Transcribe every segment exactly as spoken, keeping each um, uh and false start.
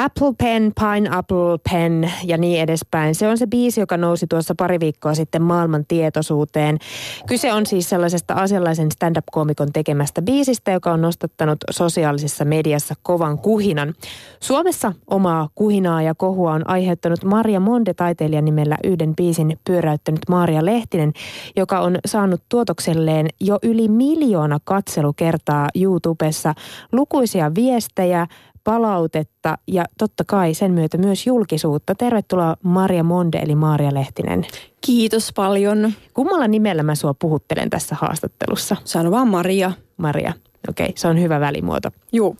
Apple Pen, Pineapple Pen ja niin edespäin. Se on se biisi, joka nousi tuossa pari viikkoa sitten maailman tietoisuuteen. Kyse on siis sellaisesta asialaisen stand-up-koomikon tekemästä biisistä, joka on nostattanut sosiaalisessa mediassa kovan kuhinan. Suomessa omaa kuhinaa ja kohua on aiheuttanut Maria Monde taiteilijan nimellä yhden biisin pyöräyttänyt Maria Lehtinen, joka on saanut tuotokselleen jo yli miljoona katselukertaa YouTubessa, lukuisia viestejä, palautetta ja totta kai sen myötä myös julkisuutta. Tervetuloa Maria Monde eli Maria Lehtinen. Kiitos paljon. Kummalla nimellä mä sua puhuttelen tässä haastattelussa? Sano vaan Maria. Maria, okei, okay, se on hyvä välimuoto. Joo.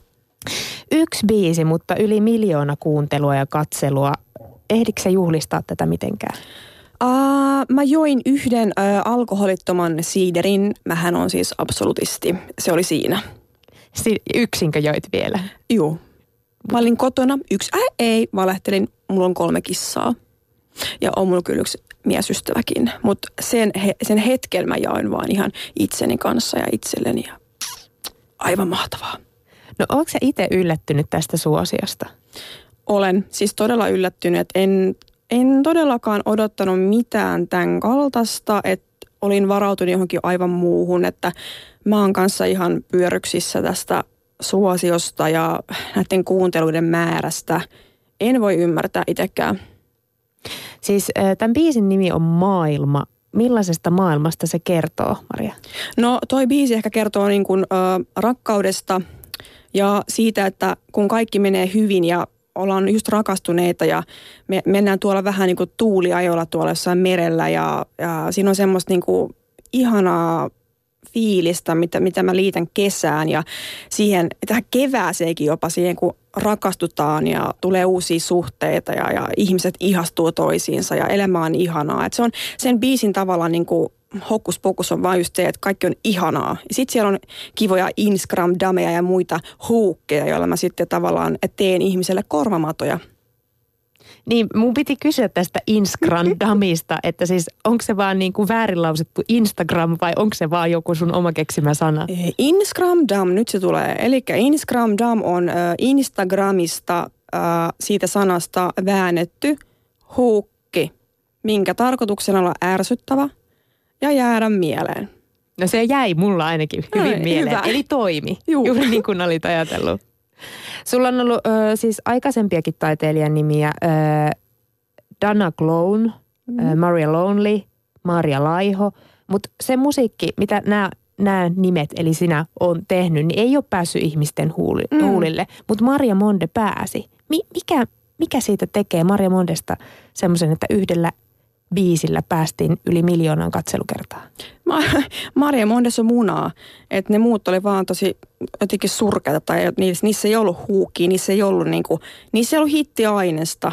Yksi biisi, mutta yli miljoona kuuntelua ja katselua. Ehdikö sä juhlistaa tätä mitenkään? Uh, mä join yhden uh, alkoholittoman siiderin. Mähän on siis absolutisti. Se oli siinä. Si- Yksinkö joit vielä? Joo. Mä olin kotona. Yksi äh, ei. Valehtelin. Mulla on kolme kissaa. Ja on mulla kyllä yksi miesystäväkin. Mutta sen, he- sen hetken mä jaoin vaan ihan itseni kanssa ja itselleni. Ja aivan mahtavaa. No ootko sä itse yllättynyt tästä suosiosta? Olen siis todella yllättynyt. En, en todellakaan odottanut mitään tämän kaltaista, että olin varautunut johonkin aivan muuhun, että mä oon kanssa ihan pyörryksissä tästä suosiosta ja näiden kuunteluiden määrästä. En voi ymmärtää itsekään. Siis tämän biisin nimi on Maailma. Millaisesta maailmasta se kertoo, Maria? No toi biisi ehkä kertoo niin kuin, äh, rakkaudesta ja siitä, että kun kaikki menee hyvin ja ollaan just rakastuneita ja me mennään tuolla vähän niin kuin tuuliajolla tuolla jossain merellä ja, ja siinä on semmoista niin kuin ihanaa fiilistä, mitä, mitä mä liitän kesään ja siihen, tähän kevääseenkin jopa siihen, kun rakastutaan ja tulee uusia suhteita ja, ja ihmiset ihastuu toisiinsa ja elämä on ihanaa. Et se on sen biisin tavallaan niin kuin hokkuspokus on vaan just se, että kaikki on ihanaa. Sitten siellä on kivoja Instagram-dameja ja muita huukkeja, joilla mä sitten tavallaan teen ihmiselle korvamatoja. Niin, mun piti kysyä tästä Instagram-damista, että siis onko se vaan niin kuin väärin lausettu Instagram vai onko se vaan joku sun oma keksimä sana? Instagram-dam, nyt se tulee. Eli Instagram-dam on Instagramista siitä sanasta väännetty huukki, minkä tarkoituksena on ärsyttävä ja jäädä mieleen. No se jäi mulla ainakin hyvin Ai, mieleen. Hyvä. Eli toimi, Juu. juuri niin kuin olit ajatellut. Sulla on ollut ö, siis aikaisempiakin taiteilijan nimiä. Ö, Dana Clown, mm. Maria Lonely, Maria Laiho. Mutta se musiikki, mitä nämä nimet, eli sinä, on tehnyt, niin ei ole päässyt ihmisten huuli, mm. huulille. Mutta Maria Monde pääsi. Mi- mikä, mikä siitä tekee Maria Mondesta semmoisen, että yhdellä biisillä päästiin yli miljoonaan katselukertaa? Ma- Maria Mondes on munaa, että ne muut oli vaan tosi jotenkin surkeita tai niissä, niissä ei ollut huukia, niissä ei ollut, niinku, niissä ei ollut hittiainesta.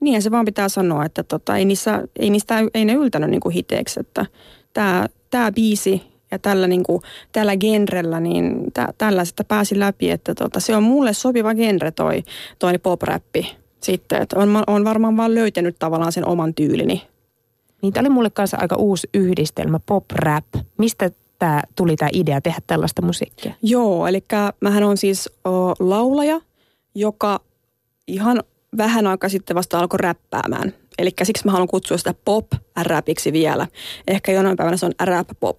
Niinhän se vaan pitää sanoa, että tota, ei, niissä, ei, niistä, ei ne yltänyt niinku hiteeksi, että tää, tää biisi ja tällä, niinku, tällä genrellä, niin tä, tällä sitä pääsi läpi, että tota, se on mulle sopiva genre toi, toi pop-räppi sitten, että on, on varmaan vaan löytänyt tavallaan sen oman tyylini. Niin tämä oli mulle kanssa aika uusi yhdistelmä, pop-rap. Mistä tää tuli tämä idea tehdä tällaista musiikkia? Joo, eli mähän on siis o, laulaja, joka ihan vähän aikaa sitten vasta alkoi räppäämään. Eli siksi mä haluan kutsua sitä pop-rapiksi vielä. Ehkä jonain päivänä se on rap-pop.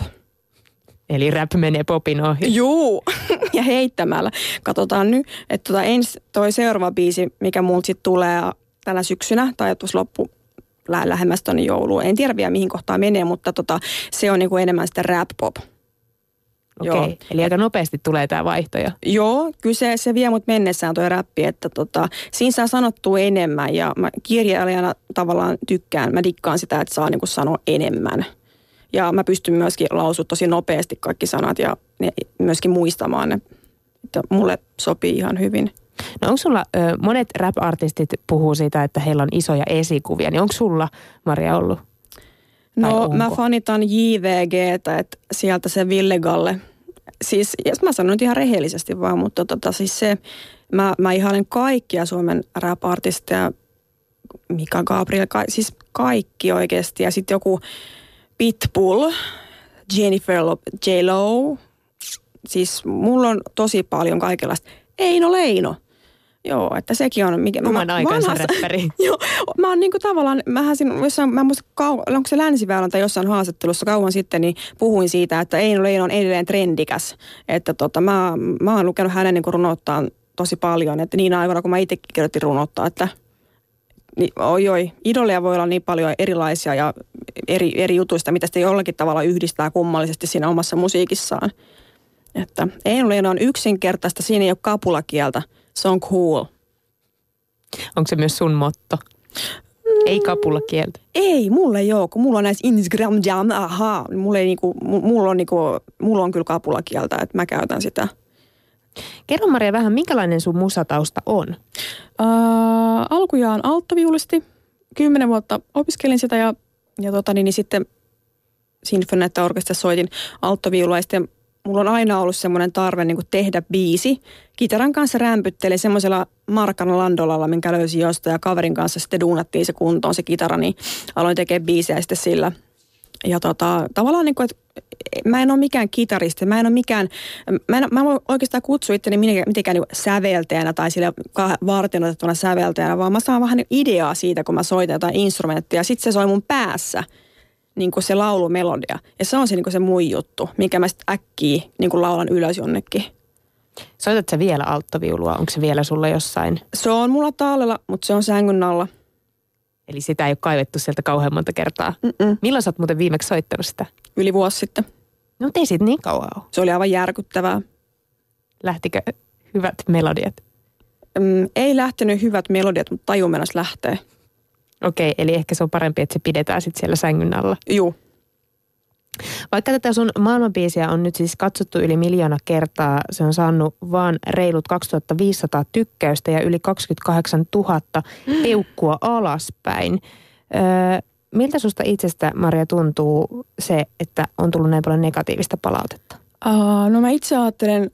Eli rap menee popin ohi. Juu, ja heittämällä. Katsotaan nyt, että tota ensi toi seuraava biisi, mikä multa sitten tulee tänä syksynä, tai tuossa loppu. lähemmäs tuonne jouluun. En tiedä vielä, mihin kohtaan menee, mutta tota, se on niinku enemmän sitä rap-pop. Okei, okay. Eli aika nopeasti tulee tämä vaihtoja. Joo, kyllä se, se vie mut mennessään toi räppi, että tota, siinä saa sanottua enemmän ja mä kirjailijana tavallaan tykkään, mä dikkaan sitä, että saa niinku sanoa enemmän. Ja mä pystyn myöskin lausua tosi nopeasti kaikki sanat ja ne, myöskin muistamaan ne, että mulle sopii ihan hyvin. No onko sulla, monet rap-artistit puhuu siitä, että heillä on isoja esikuvia, niin onko sulla, Maria, ollut? No mä fanitan J V G:tä, että sieltä se Villegalle. Siis, jos mä sanon nyt ihan rehellisesti vaan, mutta tota, siis se, mä, mä ihailen kaikkia Suomen rap-artisteja, Mika Gabriel, ka, siis kaikki oikeasti. Ja sitten joku Pitbull, Jennifer J. Lowe, siis mulla on tosi paljon kaikenlaista. Eino Leino. Joo, että sekin on... Mikä, oman mä, aikansa vanhassa, repperi. Joo, mä oon niinku tavallaan, mähän siinä jossain, mä en muista, onko se Länsiväylän tai jossain haastattelussa kauan sitten, niin puhuin siitä, että Eino Leino on edelleen trendikäs. Että tota, mä, mä oon lukenut hänen niinku runouttaan tosi paljon, että niin aikoina, kun mä itsekin kirjoitin runouttaa, että niin, oi oi, idoleja voi olla niin paljon erilaisia ja eri, eri jutuista, mitä sitten jollakin tavalla yhdistää kummallisesti siinä omassa musiikissaan. Että Eino Leino on yksinkertaista, siinä ei ole kapulakieltä. Se on cool. Onko se myös sun motto? Mm, ei kapulla kieltä. Ei, mulla ei ole, kun mulla on näissä Instagram-jam, ahaa. Mulla, niinku, mulla, on niinku, mulla on kyllä kapulla kieltä, että mä käytän sitä. Kerro Maria vähän, minkälainen sun musatausta on? Äh, alkujaan alttoviulisti. Kymmenen vuotta opiskelin sitä ja, ja totani, niin sitten sinfoniaorkesterissa soitin alttoviulua ja sitten mulla on aina ollut semmoinen tarve niin kuin tehdä biisi. Kitaran kanssa rämpyttelin semmoisella markan landolalla, minkä löysin jostain. Ja kaverin kanssa sitten duunattiin se kuntoon, se kitara, niin aloin tekemään biisejä sitten sillä. Ja tota, tavallaan niin kuin, että mä en ole mikään kitaristi. Mä en ole mikään, mä en, mä en voi oikeastaan kutsua itteni mitenkään niin säveltäjänä tai sillä varten otettuna säveltäjänä, vaan mä saan vähän niin ideaa siitä, kun mä soitan jotain instrumenttia. Ja sit se soi mun päässä. Niin kuin se laulumelodia. Ja se on se, niin kuin se mun juttu, minkä mä sitten äkkiä niin kuin laulan ylös jonnekin. Soitat sä vielä alttoviulua? Onko se vielä sulla jossain? Se on mulla tallella, mutta se on sängyn alla. Eli sitä ei ole kaivettu sieltä kauhean monta kertaa. Mm-mm. Milloin sä oot muuten viimeksi soittanut sitä? Yli vuosi sitten. No ei siitä niin kauan ole. Se oli aivan järkyttävää. Lähtikö hyvät melodiat? Mm, ei lähtenyt hyvät melodiat, mutta taju mennäs lähtee. Okei, eli ehkä se on parempi, että se pidetään sitten siellä sängyn alla. Juu. Vaikka tätä sun maailmanbiisiä on nyt siis katsottu yli miljoona kertaa, se on saanut vaan reilut kaksituhattaviisisataa tykkäystä ja yli kaksikymmentäkahdeksantuhatta peukkua alaspäin. Öö, miltä susta itsestä, Maria, tuntuu se, että on tullut näin paljon negatiivista palautetta? Uh, no mä itse ajattelen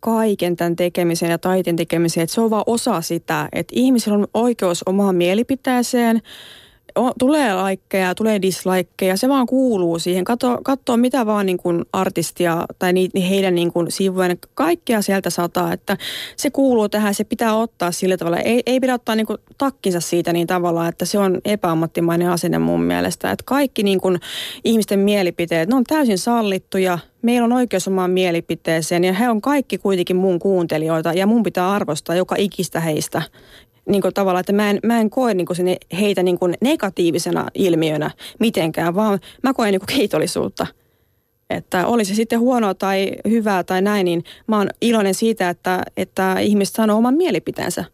kaiken tämän tekemisen ja taiteen tekemisen, että se on vaan osa sitä, että ihmisillä on oikeus omaan mielipiteeseen, tulee laikkeja, tulee dislikeja, se vaan kuuluu siihen, katso, katso mitä vaan niin kuin artistia tai ni, heidän niin kuin sivujen, kaikkea sieltä sataa, että se kuuluu tähän, se pitää ottaa sillä tavalla, ei, ei pidä ottaa niin kuin takkinsa siitä niin tavalla, että se on epäammattimainen asenne mun mielestä, että kaikki niin kuin ihmisten mielipiteet, ne on täysin sallittuja. Meillä on oikeus omaan mielipiteeseen ja he on kaikki kuitenkin mun kuuntelijoita ja mun pitää arvostaa joka ikistä heistä. Niin kuin tavallaan, että mä en, mä en koe niin kuin sen heitä niin kuin negatiivisena ilmiönä mitenkään, vaan mä koen niin kuin kiitollisuutta. Että oli se sitten huonoa tai hyvää tai näin, niin mä oon iloinen siitä, että, että ihmiset sanoo oman mielipiteensä.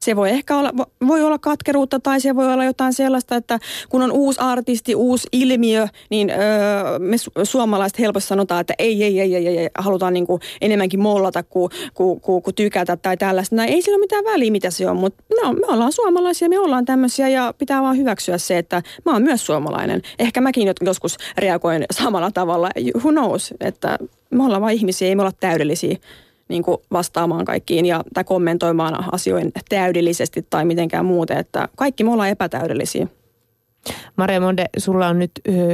Se voi ehkä olla, voi olla katkeruutta tai se voi olla jotain sellaista, että kun on uusi artisti, uusi ilmiö, niin öö, me su- suomalaiset helposti sanotaan, että ei, ei, ei, ei, ei halutaan niin kuin enemmänkin mollata kuin, kuin, kuin, kuin tykätä tai tällaista. Näin. Ei sillä ole mitään väliä, mitä se on, mutta no, me ollaan suomalaisia, me ollaan tämmöisiä ja pitää vaan hyväksyä se, että mä oon myös suomalainen. Ehkä mäkin joskus reagoin samalla tavalla, who knows, että me ollaan vaan ihmisiä, ei me olla täydellisiä. Niin kuin vastaamaan kaikkiin ja, tai kommentoimaan asioihin täydellisesti tai mitenkään muuten, että kaikki me ollaan epätäydellisiä. Maria Monde, sulla on nyt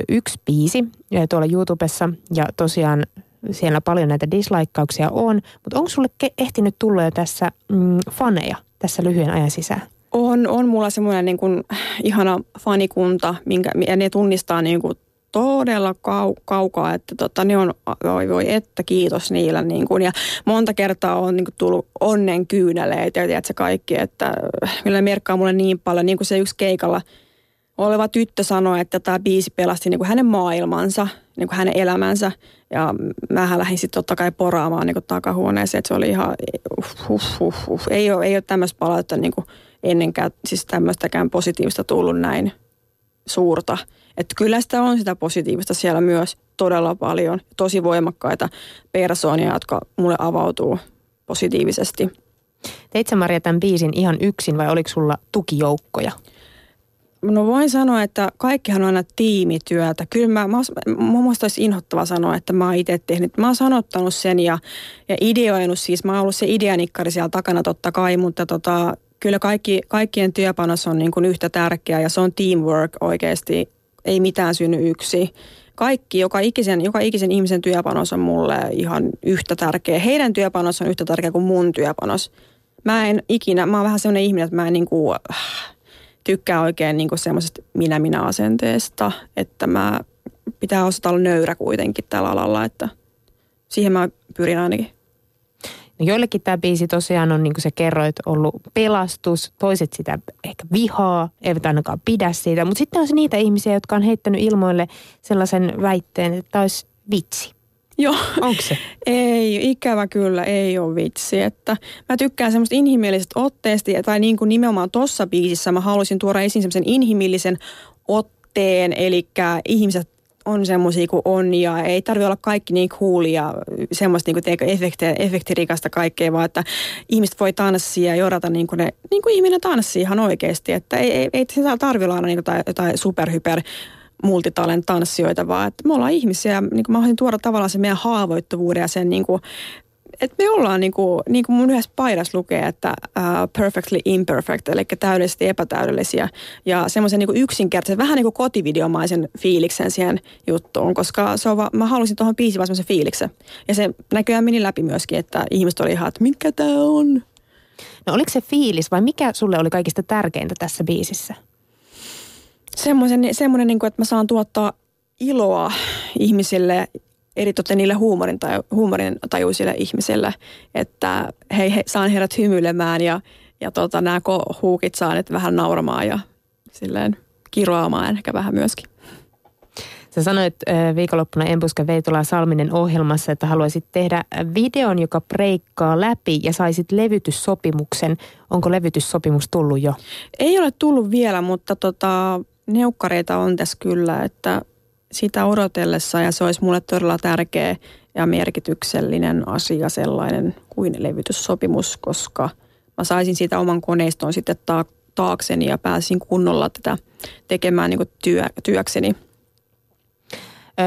yksi biisi tuolla YouTubessa ja tosiaan siellä paljon näitä dislikeauksia on, mutta onko sulle ehtinyt tulla jo tässä mm, faneja tässä lyhyen ajan sisään? On, on mulla semmoinen niin kuin ihana fanikunta, minkä, ja ne tunnistaa niin kuin todella kau- kaukaa, että tota, ne on, voi voi, että kiitos niillä. Niin kun, ja monta kertaa on niin kun, tullut onnen kyyneleitä, ja tiedätkö kaikki, että kyllä merkkaa mulle niin paljon. Niin kuin se yksi keikalla oleva tyttö sanoi, että tämä biisi pelasti niin kun hänen maailmansa, niin kun hänen elämänsä. Ja mähän lähdin sitten totta kai poraamaan niin kun takahuoneeseen, että se oli ihan, uh, uh, uh, uh. ei ole, ei ole tämmöistä palautta niin kun ennenkään, siis tämmöistäkään positiivista tullut näin suurta. Että kyllä sitä on sitä positiivista siellä myös todella paljon. Tosi voimakkaita persoonia, jotka mulle avautuu positiivisesti. Teit sä, Maria, tämän biisin ihan yksin vai oliko sulla tukijoukkoja? No voin sanoa, että kaikkihan on aina tiimityötä. Kyllä mä, mä, mun mielestä olisi inhottava sanoa, että mä oon itse tehnyt. Mä oon sanottanut sen ja, ja ideoinut siis. Mä oon ollut se ideanikkari siellä takana totta kai, mutta tota, kyllä kaikki, kaikkien työpanos on niin kuin yhtä tärkeää ja se on teamwork oikeasti. Ei mitään synny yksi. Kaikki, joka ikisen, joka ikisen ihmisen työpanos on mulle ihan yhtä tärkeä. Heidän työpanos on yhtä tärkeä kuin mun työpanos. Mä en ikinä, mä oon vähän sellainen ihminen, että mä en niinku tykkää oikein niinku semmoisesta minä-minä-asenteesta, että mä pitää osata olla nöyrä kuitenkin tällä alalla, että siihen mä pyrin ainakin. No joillekin tämä biisi tosiaan on, niin kuin sä kerroit, ollut pelastus. Toiset sitä ehkä vihaa, eivät ainakaan pidä siitä. Mutta sitten on se niitä ihmisiä, jotka on heittänyt ilmoille sellaisen väitteen, että tämä olisi vitsi. Joo. Onko se? Ei, ikävä kyllä ei ole vitsi. Että mä tykkään semmoista inhimillisestä otteesta, tai niin kuin nimenomaan tuossa biisissä mä haluaisin tuoda esiin semmoisen inhimillisen otteen, eli ihmiset on semmoisia kuin on ja ei tarvitse olla kaikki niin coolia, semmoista niin kuin efektirikasta kaikkea, vaan että ihmiset voi tanssia ja jorata niin kuin, ne, niin kuin ihminen tanssii ihan oikeasti. Että ei, ei, ei tarvitse olla aina niin kuin jotain superhyper multitalent tanssijoita, vaan että me ollaan ihmisiä ja niin kuin mä haluaisin tuoda tavallaan sen meidän haavoittuvuuden ja sen niin kuin, että me ollaan niin kuin, niin kuin mun yhdessä paidassa lukee, että uh, perfectly imperfect, eli täydellisesti epätäydellisiä. Ja semmoisen niin kuin yksinkertaisen, vähän niin kuin kotivideomaisen fiiliksen siihen juttuun, koska se on va- mä halusin tuohon biisiin vaan semmoisen fiiliksen. Ja se näköjään meni läpi myöskin, että ihmiset oli ihan, että mikä tää on? No oliko se fiilis vai mikä sulle oli kaikista tärkeintä tässä biisissä? Semmoisen, semmoinen, niin kuin, että mä saan tuottaa iloa ihmisille, eritoten niille huumorintajuisille ihmisille, että hei, he, saan heidät hymyilemään ja, ja tota, nämä huukit saa nyt vähän nauramaan ja silleen kiroamaan ehkä vähän myöskin. Sä sanoit viikonloppuna Embuska Veitola Salminen ohjelmassa, että haluaisit tehdä videon, joka breikkaa läpi ja saisit levytyssopimuksen. Onko levytyssopimus tullut jo? Ei ole tullut vielä, mutta tota, neukkareita on tässä kyllä, että sitä odotellessa ja se olisi mulle todella tärkeä ja merkityksellinen asia sellainen kuin levytyssopimus, koska mä saisin siitä oman koneiston sitten taakseni ja pääsin kunnolla tätä tekemään niin kuin työ, työkseni.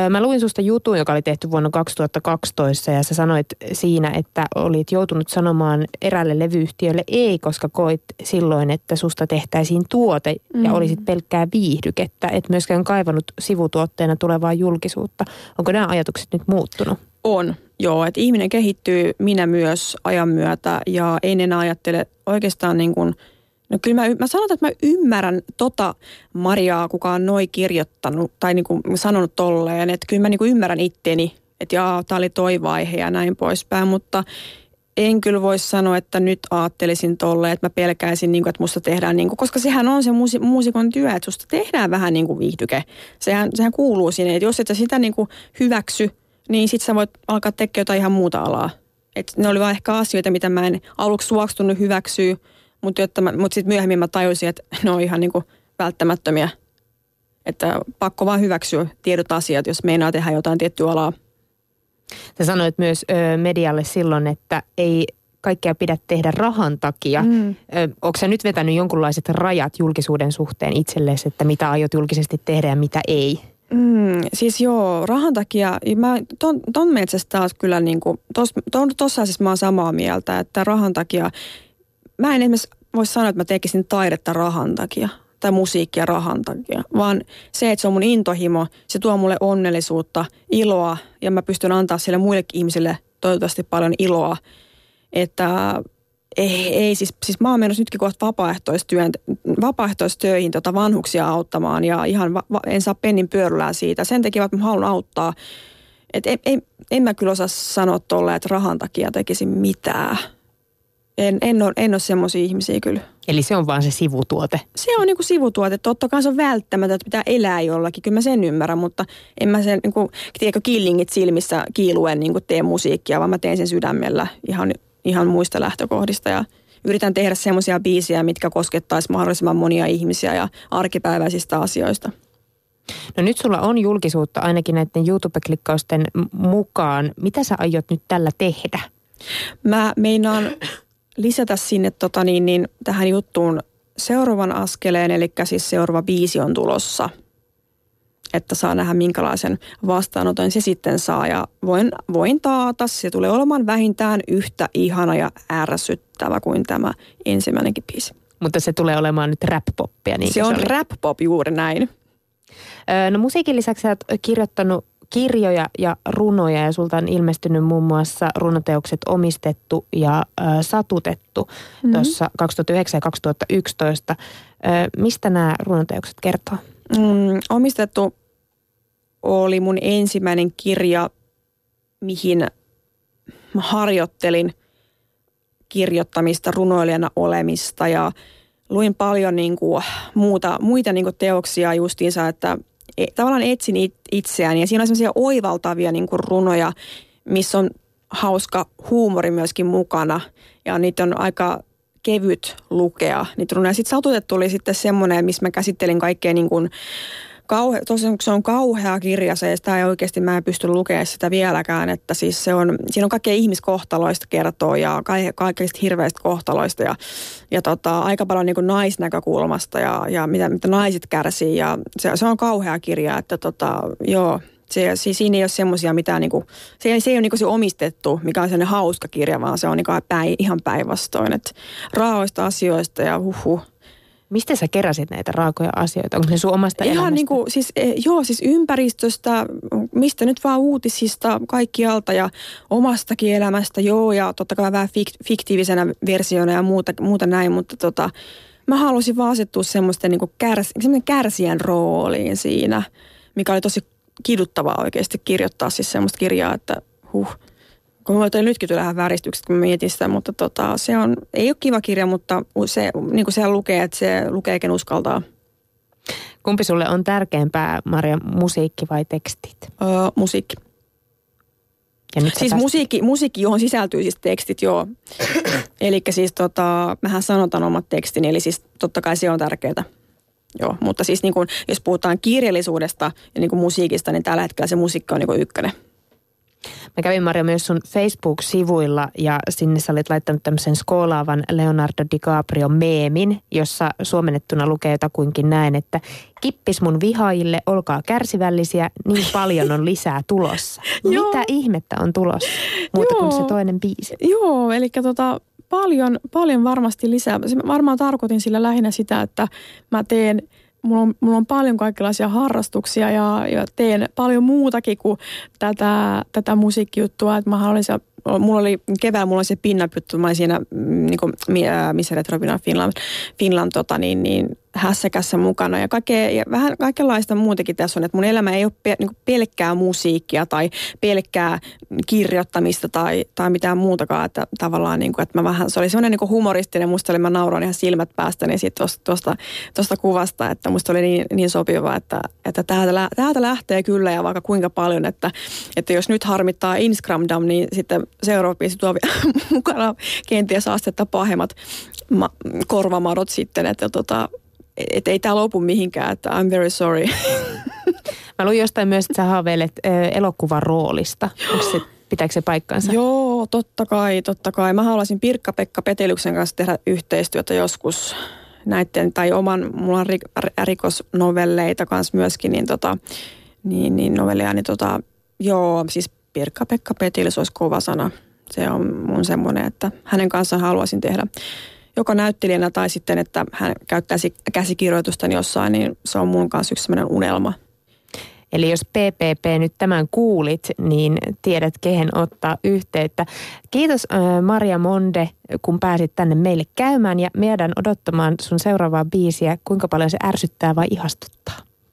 Mä luin susta jutun, joka oli tehty vuonna kaksituhattakaksitoista ja sä sanoit siinä, että olit joutunut sanomaan eräälle levyyhtiölle ei, koska koit silloin, että susta tehtäisiin tuote ja mm-hmm. olisit pelkkää viihdykettä, et myöskään kaivannut sivutuotteena tulevaa julkisuutta. Onko nämä ajatukset nyt muuttunut? On, joo. Että ihminen kehittyy, minä myös ajan myötä ja en enää ajattele oikeastaan niin kuin... No kyllä mä, mä sanon, että mä ymmärrän tota Mariaa, kuka on noi kirjoittanut tai niin kuin sanonut tolleen, että kyllä mä niin kuin ymmärrän itteni, että jaa, tää oli toi vaihe ja näin poispäin, mutta en kyllä voi sanoa, että nyt ajattelisin tolleen, että mä pelkäisin, niin kuin, että musta tehdään, niin kuin, koska sehän on se muusi, muusikon työ, että susta tehdään vähän niin kuin viihdyke, sehän, sehän kuuluu sinne, että jos et sä sitä niin kuin hyväksy, niin sit sä voit alkaa tekemään jotain ihan muuta alaa, että ne oli vaan ehkä asioita, mitä mä en aluksi suostunut hyväksyä, Mutta mut sitten myöhemmin mä tajusin, että ne on ihan niinku välttämättömiä. Että pakko vaan hyväksyä tiedot asiat, jos meinaa tehdä jotain tiettyä alaa. Sä sanoit myös ö, medialle silloin, että ei kaikkea pidä tehdä rahan takia. Mm. Onko sä nyt vetänyt jonkunlaiset rajat julkisuuden suhteen itsellesi, että mitä aiot julkisesti tehdä ja mitä ei? Mm, siis joo, rahan takia, mä, ton, ton metsästä taas kyllä niinku, tos, ton, tossa siis mä oon samaa mieltä, että rahan takia... Mä en esimerkiksi voi sanoa, että mä tekisin taidetta rahan takia tai musiikkia rahan takia, vaan se, että se on mun intohimo, se tuo mulle onnellisuutta, iloa ja mä pystyn antaa sille muillekin ihmisille toivottavasti paljon iloa. Että ei, ei siis, siis mä oon menossa nytkin kohta vapaaehtoistyön, vapaaehtoistöihin tota vanhuksia auttamaan ja ihan va, en saa pennin pyörylää siitä. Sen takia, että mä haluan auttaa. Et ei, ei, en mä kyllä osaa sanoa tolleen, että rahan takia tekisin mitään. En, en ole, en ole semmoisia ihmisiä kyllä. Eli se on vaan se sivutuote? Se on niinku sivutuote. Totta kai se on välttämätöntä, että pitää elää jollakin. Kyllä mä sen ymmärrän, mutta en mä sen, niinku, tiedätkö, killingit silmissä kiiluen niinku tee musiikkia, vaan mä teen sen sydämellä ihan, ihan muista lähtökohdista. Ja yritän tehdä semmoisia biisejä, mitkä koskettaisi mahdollisimman monia ihmisiä ja arkipäiväisistä asioista. No nyt sulla on julkisuutta ainakin näiden YouTube-klikkausten mukaan. Mitä sä aiot nyt tällä tehdä? Mä meinaan... lisätä sinne tota niin, niin, tähän juttuun seuraavan askeleen, eli siis seuraava biisi on tulossa, että saa nähdä minkälaisen vastaanoton se sitten saa. Ja voin, voin taata, se tulee olemaan vähintään yhtä ihana ja ärsyttävä kuin tämä ensimmäinenkin biisi. Mutta se tulee olemaan nyt rap-poppia. Niin se on rap-pop, juuri näin. Öö, no musiikin lisäksi sä oot kirjoittanut kirjoja ja runoja, ja sulta on ilmestynyt muun muassa runoteokset Omistettu ja äh, Satutettu mm-hmm. tuossa kaksituhattayhdeksän ja kaksituhattayksitoista. Äh, mistä nämä runoteokset kertoo? Mm, Omistettu oli mun ensimmäinen kirja, mihin mä harjoittelin kirjoittamista, runoilijana olemista, ja luin paljon niin kuin muuta, muita niin kuin teoksia justiinsa, että tavallaan etsin itseään, ja siinä on semmoisia oivaltavia niin kuin runoja, missä on hauska huumori myöskin mukana, ja niitä on aika kevyt lukea niitä runoja. Sitten Satutettu oli sitten semmoinen, missä mä käsittelin kaikkea niin kuin kauhe, tosiaan se on kauhea kirja se, ja sitä ei oikeasti, mä en pysty lukemaan sitä vieläkään, että siis se on, siinä on kaikkea ihmiskohtaloista kertoo ja kaikista hirveistä kohtaloista ja, ja tota, aika paljon niin kuin naisnäkökulmasta ja, ja mitä, mitä naiset kärsii, ja se, se on kauhea kirja, että tota, joo, se, se, siinä ei ole semmoisia mitään, niin kuin, se, se ei ole niin kuin se Omistettu, mikä on sellainen hauska kirja, vaan se on niin kuin päin, ihan päinvastoin, että raaoista asioista ja huhuh. Mistä sä keräsit näitä raakoja asioita? Onko ne sun omasta elämästä? Ihan niin kuin, siis, joo, siis ympäristöstä, mistä nyt vaan uutisista, kaikkialta ja omastakin elämästä, joo, ja totta kai vähän fik- fiktiivisenä versiona ja muuta, muuta näin, mutta tota, mä halusin vaan asettua semmoisten niin kuin kärs- kärsijän rooliin siinä, mikä oli tosi kiduttavaa oikeasti kirjoittaa siis semmoista kirjaa, että huh. Kun mä otin nytkin tuollahan väristykset, kun mä mietin sitä, mutta tota, se on, ei ole kiva kirja, mutta se, niin kuin se lukee, että se lukee, ken uskaltaa. Kumpi sulle on tärkeämpää, Maria, musiikki vai tekstit? Öö, musiikki. Ja nyt siis pääst... musiikki, musiikki, johon sisältyy siis tekstit, joo. Elikkä siis tota, mähän sanotaan omat tekstini, eli siis totta kai se on tärkeää. Joo, mutta siis niin kun, jos puhutaan kirjallisuudesta ja niin kun musiikista, niin tällä hetkellä se musiikki on niin kun ykkönen. Mä kävin, Maria, myös sun Facebook-sivuilla, ja sinne sä olit laittanut tämmöisen skoolaavan Leonardo DiCaprio-meemin, jossa suomennettuna lukee jotakuinkin näin, että kippis mun vihaajille, olkaa kärsivällisiä, niin paljon on lisää tulossa. Mitä ihmettä on tulossa muuta kuin se toinen biisi? Joo, eli tota, paljon, paljon varmasti lisää. Varmaan tarkoitin sillä lähinnä sitä, että mä teen... Mulla on, mulla on paljon kaikenlaisia harrastuksia ja, ja teen paljon muutakin kuin tätä, tätä musiikkijuttua. Että mä haluaisin, mulla oli keväällä, mulla oli se pinnapyttö, mä olin siinä niin kuin, missä Retropinan Finland, Finland tota, niin, niin, hässäkässä mukana. Ja, kaikkea, ja vähän kaikenlaista muutenkin tässä on, että mun elämä ei ole pe, niin kuin pelkkää musiikkia tai pelkkää kirjoittamista tai, tai mitään muutakaan. Että tavallaan niin kuin, että mä vähän, se oli semmoinen niin kuin humoristinen, musta oli, mä nauroin ihan silmät päästäni siitä tuosta, tuosta, tuosta kuvasta, että musta oli niin, niin sopiva, että, että täältä, täältä lähtee kyllä ja vaikka kuinka paljon, että, että jos nyt harmittaa Instagram, niin sitten seuraava biisi tuo mukana kenties astetta pahemmat ma- korvamadot sitten, että tota, et ei tää lopu mihinkään, että I'm very sorry. Mä luin jostain myös, että sä haaveilet elokuvan roolista. Onko se, pitääkö se paikkansa? Joo, totta kai, totta kai. Mä haluaisin Pirkka-Pekka Petelyksen kanssa tehdä yhteistyötä joskus näiden, tai oman, mulla on rikosnovelleita kanssa myöskin, niin tota, niin, niin novelleja, niin tota, joo, siis Pirkka-Pekka Petelys olisi kova sana. Se on mun semmoinen, että hänen kanssaan haluaisin tehdä joka näyttelijänä tai sitten, että hän käyttäisi käsikirjoitusta jossain, niin se on mun kanssa yksi semmoinen unelma. Eli jos P P P nyt tämän kuulit, niin tiedät, kehen ottaa yhteyttä. Kiitos Maria Monde, kun pääsit tänne meille käymään, ja meidän odottamaan sun seuraavaa biisiä, kuinka paljon se ärsyttää vai ihastuttaa.